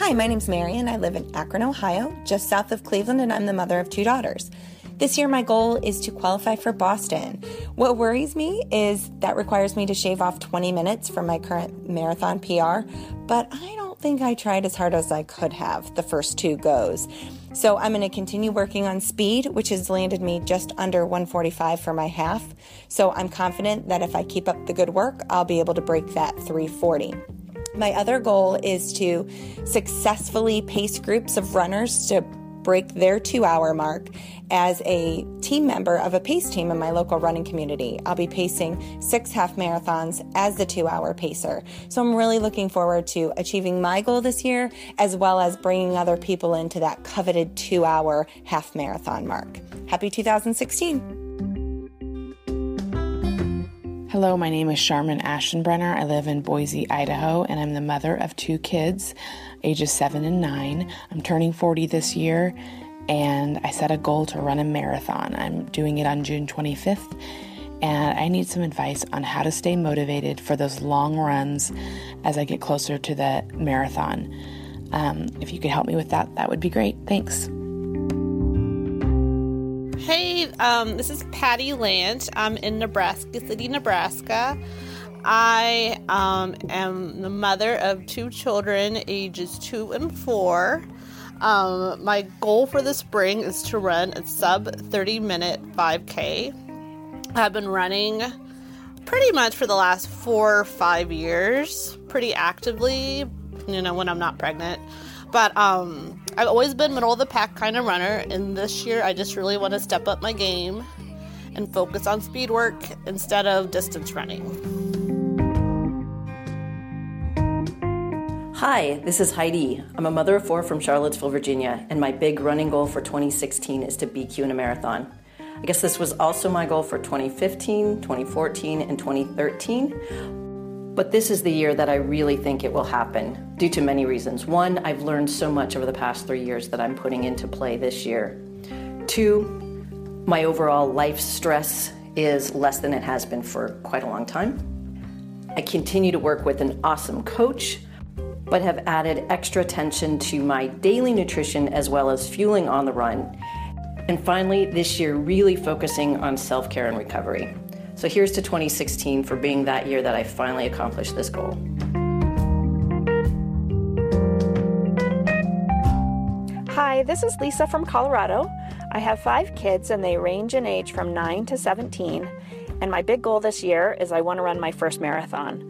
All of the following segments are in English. Hi, my name's Mary and I live in Akron, Ohio, just south of Cleveland, and I'm the mother of 2 daughters. This year, my goal is to qualify for Boston. What worries me is that requires me to shave off 20 minutes from my current marathon PR, but I don't think I tried as hard as I could have the first 2 goes. So I'm going to continue working on speed, which has landed me just under 145 for my half. So I'm confident that if I keep up the good work, I'll be able to break that 340. My other goal is to successfully pace groups of runners to break their 2-hour mark as a team member of a pace team in my local running community. I'll be pacing 6 half marathons as the 2-hour pacer. So I'm really looking forward to achieving my goal this year, as well as bringing other people into that coveted 2-hour half marathon mark. Happy 2016. Hello, my name is Sharman Ashenbrenner. I live in Boise, Idaho, and I'm the mother of 2 kids, ages 7 and 9. I'm turning 40 this year, and I set a goal to run a marathon. I'm doing it on June 25th, and I need some advice on how to stay motivated for those long runs as I get closer to the marathon. If you could help me with that, that would be great. Thanks. Hey, this is Patty Lant. I'm in Nebraska City, Nebraska. I am the mother of 2 children, ages 2 and 4. My goal for the spring is to run a sub 30-minute 5K. I've been running pretty much for the last 4 or 5 years, pretty actively, you know, when I'm not pregnant. But I've always been middle of the pack kind of runner, and this year I just really want to step up my game and focus on speed work instead of distance running. Hi, this is Heidi. I'm a mother of 4 from Charlottesville, Virginia, and my big running goal for 2016 is to BQ in a marathon. I guess this was also my goal for 2015, 2014, and 2013. But this is the year that I really think it will happen, due to many reasons. 1, I've learned so much over the past 3 years that I'm putting into play this year. 2, my overall life stress is less than it has been for quite a long time. I continue to work with an awesome coach, but have added extra attention to my daily nutrition as well as fueling on the run. And finally, this year, really focusing on self-care and recovery. So here's to 2016 for being that year that I finally accomplished this goal. Hi, this is Lisa from Colorado. I have 5 kids and they range in age from 9 to 17. And my big goal this year is I want to run my first marathon.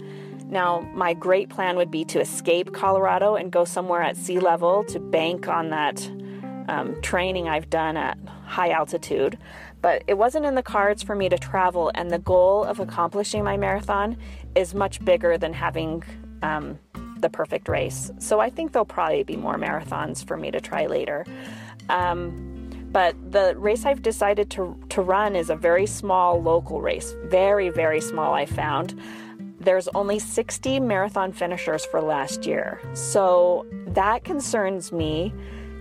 Now, my great plan would be to escape Colorado and go somewhere at sea level to bank on that training I've done at high altitude. But it wasn't in the cards for me to travel, and the goal of accomplishing my marathon is much bigger than having the perfect race. So I think there'll probably be more marathons for me to try later. But the race I've decided to run is a very small local race, very, very small, I found. There's only 60 marathon finishers for last year. So that concerns me.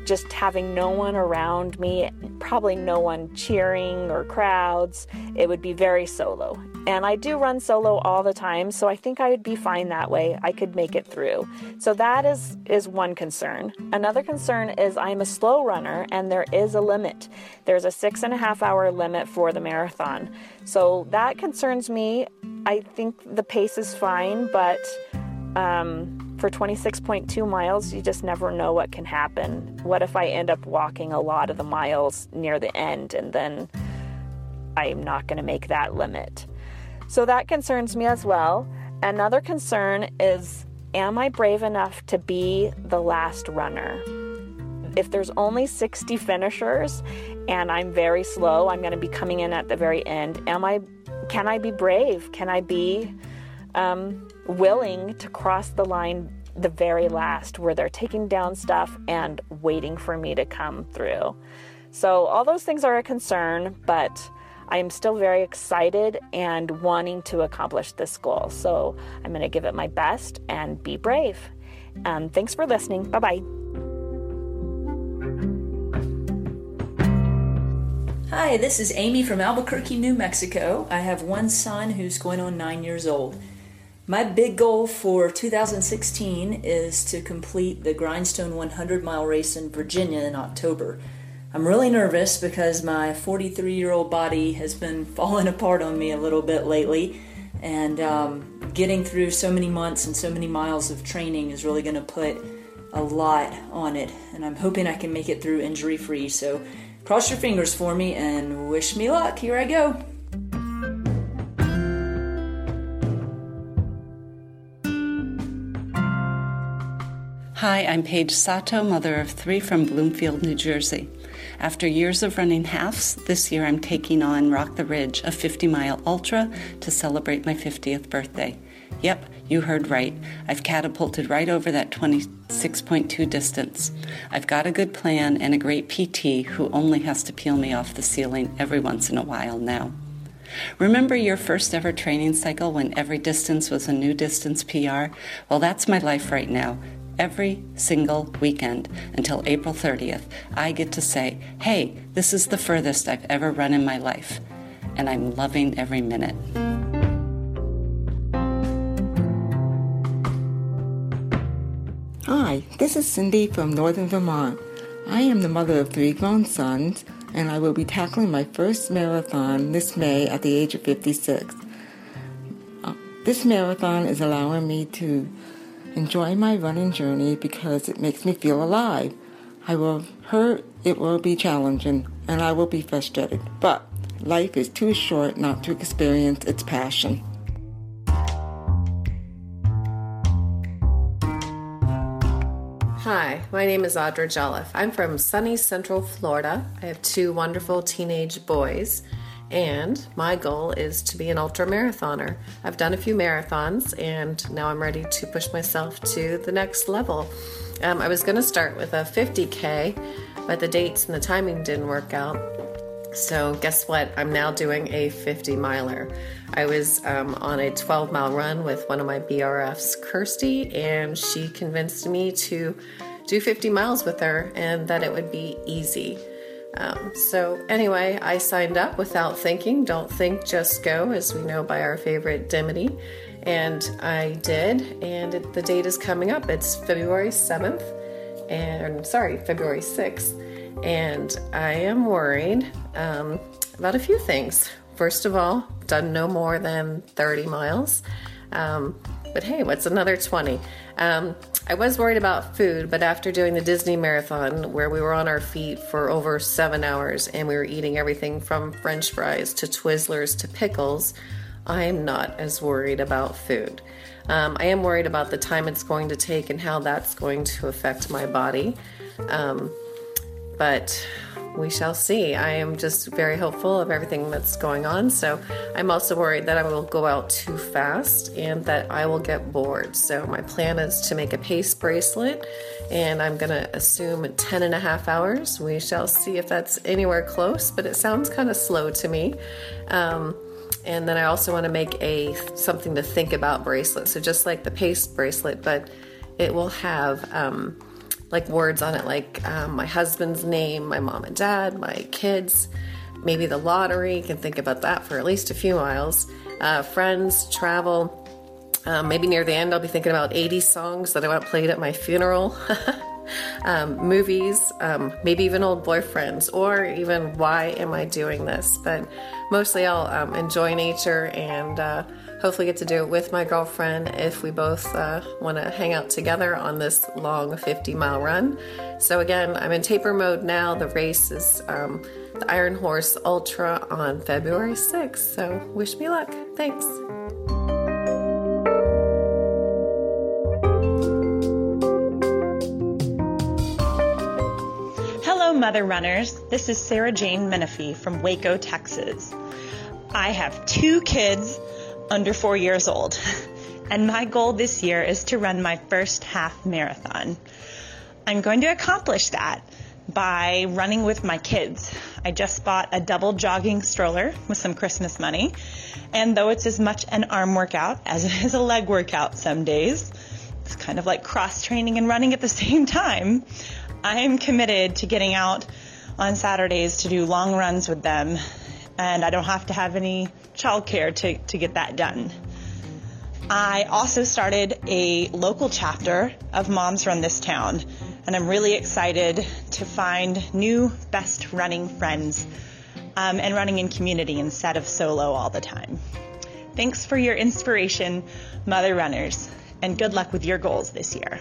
Just having no one around me, probably no one cheering or crowds, it would be very solo. And I do run solo all the time, so I think I would be fine that way. I could make it through. So that is one concern. Another concern is I'm a slow runner and there is a limit. There's a 6.5-hour limit for the marathon. So that concerns me. I think the pace is fine, but for 26.2 miles, you just never know what can happen. What if I end up walking a lot of the miles near the end, and then I'm not going to make that limit? So that concerns me as well. Another concern is, am I brave enough to be the last runner? If there's only 60 finishers and I'm very slow, I'm going to be coming in at the very end. Can I be brave? Can I be willing to cross the line the very last, where they're taking down stuff and waiting for me to come through. So all those things are a concern, but I'm still very excited and wanting to accomplish this goal. So I'm going to give it my best and be brave. Thanks for listening. Bye-bye. Hi, this is Amy from Albuquerque, New Mexico. I have one son who's going on 9 years old. My big goal for 2016 is to complete the Grindstone 100-mile race in Virginia in October. I'm really nervous because my 43-year-old body has been falling apart on me a little bit lately, and getting through so many months and so many miles of training is really going to put a lot on it, and I'm hoping I can make it through injury-free, so cross your fingers for me and wish me luck. Here I go. Hi, I'm Paige Sato, mother of three from Bloomfield, New Jersey. After years of running halves, this year I'm taking on Rock the Ridge, a 50-mile ultra, to celebrate my 50th birthday. Yep, you heard right. I've catapulted right over that 26.2 distance. I've got a good plan and a great PT who only has to peel me off the ceiling every once in a while now. Remember your first ever training cycle when every distance was a new distance PR? Well, that's my life right now. Every single weekend until April 30th, I get to say, hey, this is the furthest I've ever run in my life, and I'm loving every minute. Hi, this is Cindy from Northern Vermont. I am the mother of three grown sons, and I will be tackling my first marathon this May at the age of 56. This marathon is allowing me to enjoy my running journey because it makes me feel alive. I will hurt, it will be challenging, and I will be frustrated. But life is too short not to experience its passion. Hi, my name is Audra Jolliff. I'm from sunny Central Florida. I have two wonderful teenage boys, and my goal is to be an ultra-marathoner. I've done a few marathons, and now I'm ready to push myself to the next level. I was going to start with a 50K, but the dates and the timing didn't work out. So guess what? I'm now doing a 50-miler. I was on a 12-mile run with one of my BRFs, Kirsty, and she convinced me to do 50 miles with her and that it would be easy. So anyway, I signed up without thinking. Don't think, just go, as we know by our favorite Dimity. And I did, and the date is coming up. It's February 7th, and February 6th. And I am worried about a few things. First of all, done no more than 30 miles. But hey, what's another 20? I was worried about food, but after doing the Disney marathon where we were on our feet for over 7 hours and we were eating everything from French fries to Twizzlers to pickles, I'm not as worried about food. I am worried about the time it's going to take and how that's going to affect my body. But we shall see. I am just very hopeful of everything that's going on. So I'm also worried that I will go out too fast and that I will get bored. So my plan is to make a pace bracelet, and I'm going to assume 10 and a half hours. We shall see if that's anywhere close, but it sounds kind of slow to me. And then I also want to make a something to think about bracelet. So just like the pace bracelet, but it will have like words on it, like my husband's name, my mom and dad, my kids, maybe the lottery. You can think about that for at least a few miles. Friends, travel. Maybe near the end, I'll be thinking about 80 songs that I want played at my funeral. Movies, maybe even old boyfriends, or even why am I doing this? But mostly I'll enjoy nature and hopefully get to do it with my girlfriend if we both want to hang out together on this long 50-mile run. So again, I'm in taper mode now. The race is the Iron Horse Ultra on February 6th. So wish me luck. Thanks. Hello, Mother Runners. This is Sarah Jane Menifee from Waco, Texas. I have two kids under 4 years old. and my goal this year is to run my first half marathon. I'm going to accomplish that by running with my kids. I just bought a double jogging stroller with some Christmas money, and though it's as much an arm workout as it is a leg workout some days, it's kind of like cross training and running at the same time, I am committed to getting out on Saturdays to do long runs with them, and I don't have to have any childcare to get that done. I also started a local chapter of Moms Run This Town, and I'm really excited to find new best running friends and running in community instead of solo all the time. Thanks for your inspiration, Mother Runners, and good luck with your goals this year.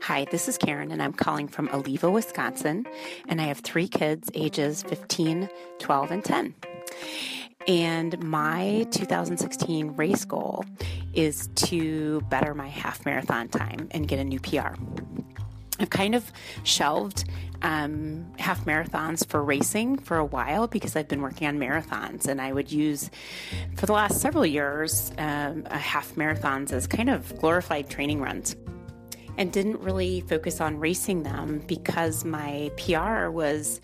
Hi, this is Karen, and I'm calling from Oliva, Wisconsin, and I have three kids, ages 15, 12, and 10. And my 2016 race goal is to better my half marathon time and get a new PR. I've kind of shelved half marathons for racing for a while because I've been working on marathons, and I would use for the last several years half marathons as kind of glorified training runs, and didn't really focus on racing them because my PR was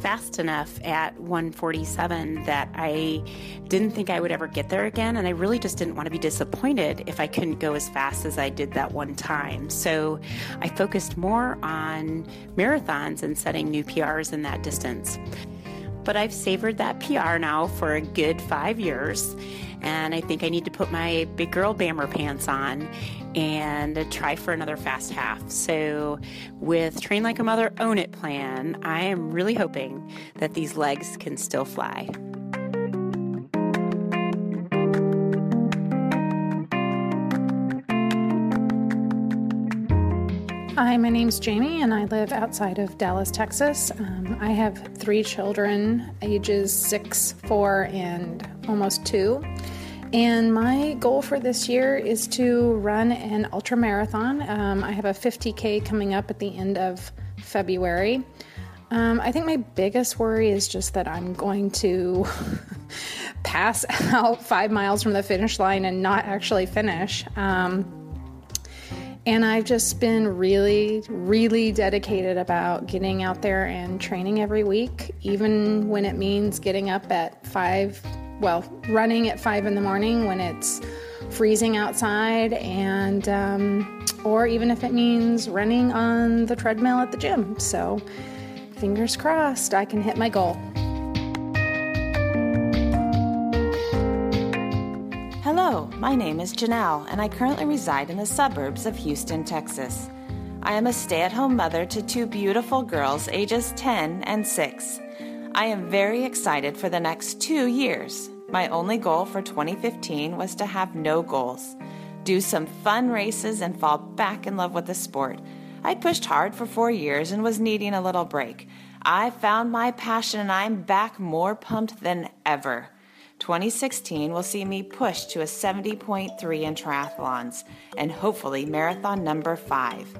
fast enough at 1:47 that I didn't think I would ever get there again, and I really just didn't want to be disappointed if I couldn't go as fast as I did that one time. So I focused more on marathons and setting new PRs in that distance. But I've savored that PR now for a good 5 years, and I think I need to put my big girl Bammer pants on and try for another fast half. So with Train Like a Mother, Own It plan, I am really hoping that these legs can still fly. Hi, my name's Jamie, and I live outside of Dallas, Texas. I have three children, ages 6, 4, and almost 2. And my goal for this year is to run an ultra marathon. I have a 50K coming up at the end of February. I think my biggest worry is just that I'm going to pass out 5 miles from the finish line and not actually finish. And I've just been really, really dedicated about getting out there and training every week, even when it means getting up at running at 5 in the morning when it's freezing outside, and or even if it means running on the treadmill at the gym. So fingers crossed I can hit my goal. Hello, my name is Janelle, and I currently reside in the suburbs of Houston, Texas. I am a stay-at-home mother to 2 beautiful girls, ages 10 and 6. I am very excited for the next 2 years. My only goal for 2015 was to have no goals, do some fun races, and fall back in love with the sport. I pushed hard for 4 years and was needing a little break. I found my passion, and I'm back more pumped than ever. 2016 will see me push to a 70.3 in triathlons and hopefully marathon number 5,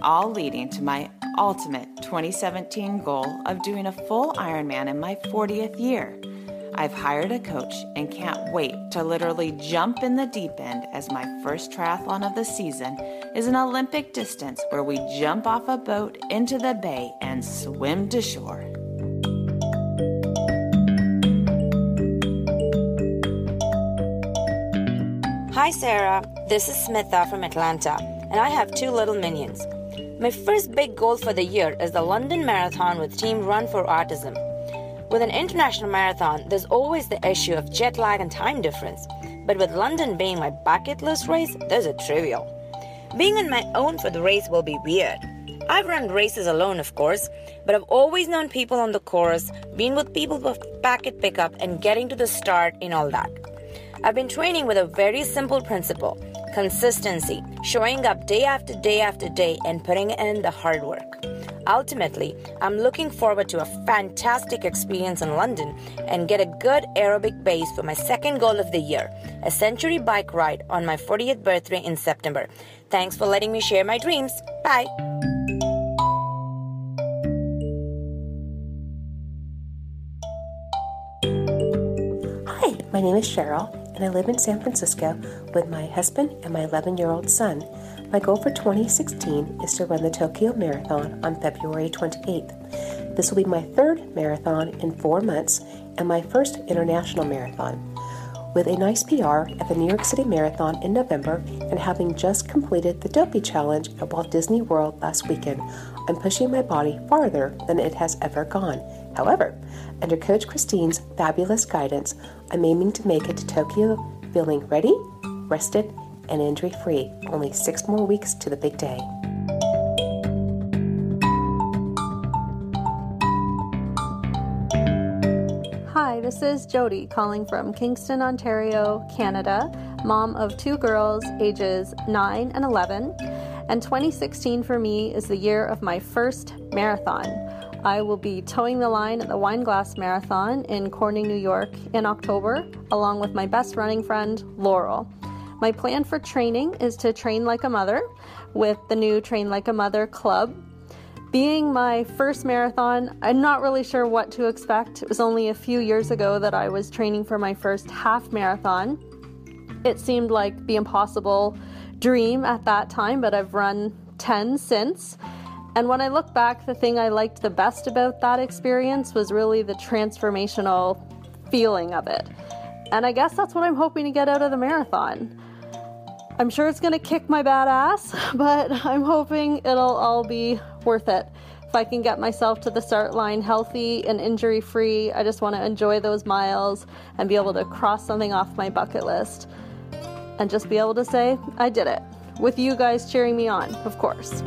all leading to my ultimate 2017 goal of doing a full Ironman in my 40th year. I've hired a coach and can't wait to literally jump in the deep end, as my first triathlon of the season is an Olympic distance where we jump off a boat into the bay and swim to shore. Hi Sarah, this is Smitha from Atlanta, and I have 2 little minions. My first big goal for the year is the London Marathon with Team Run for Autism. With an international marathon, there's always the issue of jet lag and time difference, but with London being my bucket list race, there's a trivial. Being on my own for the race will be weird. I've run races alone, of course, but I've always known people on the course, been with people with packet pickup, and getting to the start and all that. I've been training with a very simple principle: consistency, showing up day after day after day and putting in the hard work. Ultimately, I'm looking forward to a fantastic experience in London and get a good aerobic base for my second goal of the year, a century bike ride on my 40th birthday in September. Thanks for letting me share my dreams. Bye. My name is Cheryl, and I live in San Francisco with my husband and my 11-year-old son. My goal for 2016 is to run the Tokyo Marathon on February 28th. This will be my third marathon in 4 months and my first international marathon. With a nice PR at the New York City Marathon in November and having just completed the Dopey Challenge at Walt Disney World last weekend, I'm pushing my body farther than it has ever gone. However, under Coach Christine's fabulous guidance, I'm aiming to make it to Tokyo feeling ready, rested, and injury-free. Only 6 more weeks to the big day. Hi, this is Jody calling from Kingston, Ontario, Canada, mom of 2 girls, ages 9 and 11, and 2016 for me is the year of my first marathon. I will be towing the line at the Wine Glass Marathon in Corning, New York in October, along with my best running friend, Laurel. My plan for training is to train like a mother with the new Train Like a Mother club. Being my first marathon, I'm not really sure what to expect. It was only a few years ago that I was training for my first half marathon. It seemed like the impossible dream at that time, but I've run 10 since. And when I look back, the thing I liked the best about that experience was really the transformational feeling of it. And I guess that's what I'm hoping to get out of the marathon. I'm sure it's going to kick my bad ass, but I'm hoping it'll all be worth it. If I can get myself to the start line healthy and injury-free, I just want to enjoy those miles and be able to cross something off my bucket list and just be able to say, I did it, with you guys cheering me on, of course.